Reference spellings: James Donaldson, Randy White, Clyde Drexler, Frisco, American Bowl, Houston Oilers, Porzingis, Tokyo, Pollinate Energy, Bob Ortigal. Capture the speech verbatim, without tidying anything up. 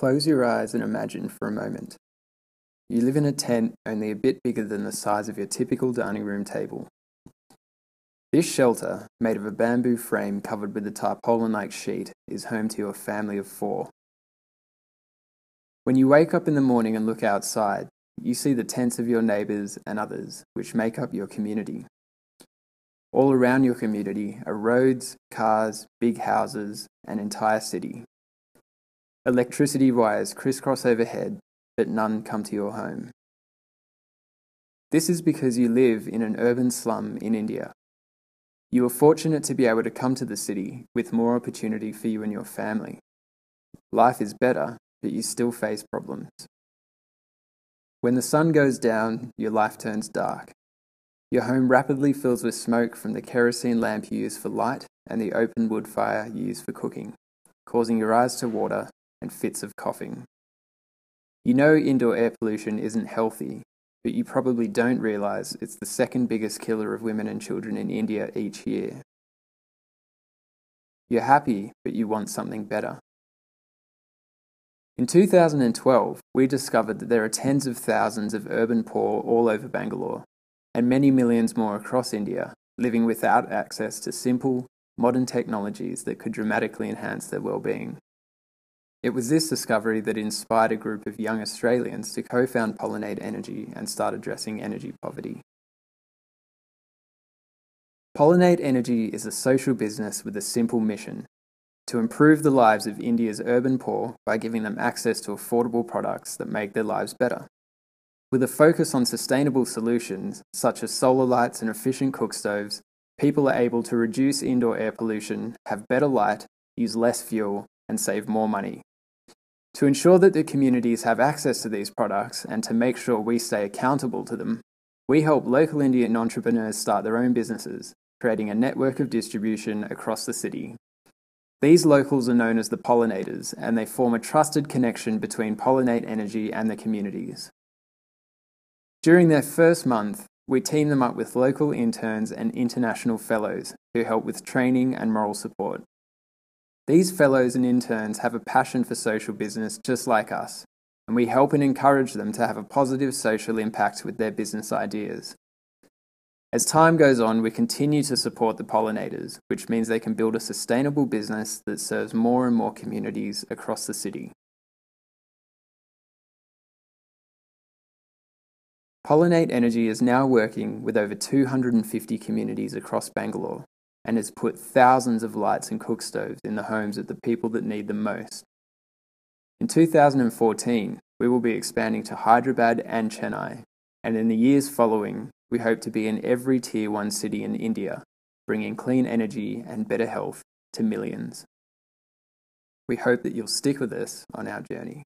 Close your eyes and imagine for a moment. You live in a tent only a bit bigger than the size of your typical dining room table. This shelter, made of a bamboo frame covered with a tarpaulin-like sheet, is home to your family of four. When you wake up in the morning and look outside, you see the tents of your neighbours and others, which make up your community. All around your community are roads, cars, big houses, an entire city. Electricity wires crisscross overhead, but none come to your home. This is because you live in an urban slum in India. You are fortunate to be able to come to the city with more opportunity for you and your family. Life is better, but you still face problems. When the sun goes down, your life turns dark. Your home rapidly fills with smoke from the kerosene lamp you use for light and the open wood fire you use for cooking, causing your eyes to water and fits of coughing. You know indoor air pollution isn't healthy, but you probably don't realise it's the second biggest killer of women and children in India each year. You're happy, but you want something better. In two thousand twelve, we discovered that there are tens of thousands of urban poor all over Bangalore, and many millions more across India, living without access to simple, modern technologies that could dramatically enhance their well-being. It was this discovery that inspired a group of young Australians to co-found Pollinate Energy and start addressing energy poverty. Pollinate Energy is a social business with a simple mission: to improve the lives of India's urban poor by giving them access to affordable products that make their lives better. With a focus on sustainable solutions, such as solar lights and efficient cook stoves, people are able to reduce indoor air pollution, have better light, use less fuel, and save more money. To ensure that the communities have access to these products and to make sure we stay accountable to them, we help local Indian entrepreneurs start their own businesses, creating a network of distribution across the city. These locals are known as the pollinators, and they form a trusted connection between Pollinate Energy and the communities. During their first month, we team them up with local interns and international fellows who help with training and moral support. These fellows and interns have a passion for social business just like us, and we help and encourage them to have a positive social impact with their business ideas. As time goes on, we continue to support the pollinators, which means they can build a sustainable business that serves more and more communities across the city. Pollinate Energy is now working with over two hundred fifty communities across Bangalore, and has put thousands of lights and cook stoves in the homes of the people that need them most. In two thousand fourteen, we will be expanding to Hyderabad and Chennai, and in the years following, we hope to be in every Tier one city in India, bringing clean energy and better health to millions. We hope that you'll stick with us on our journey.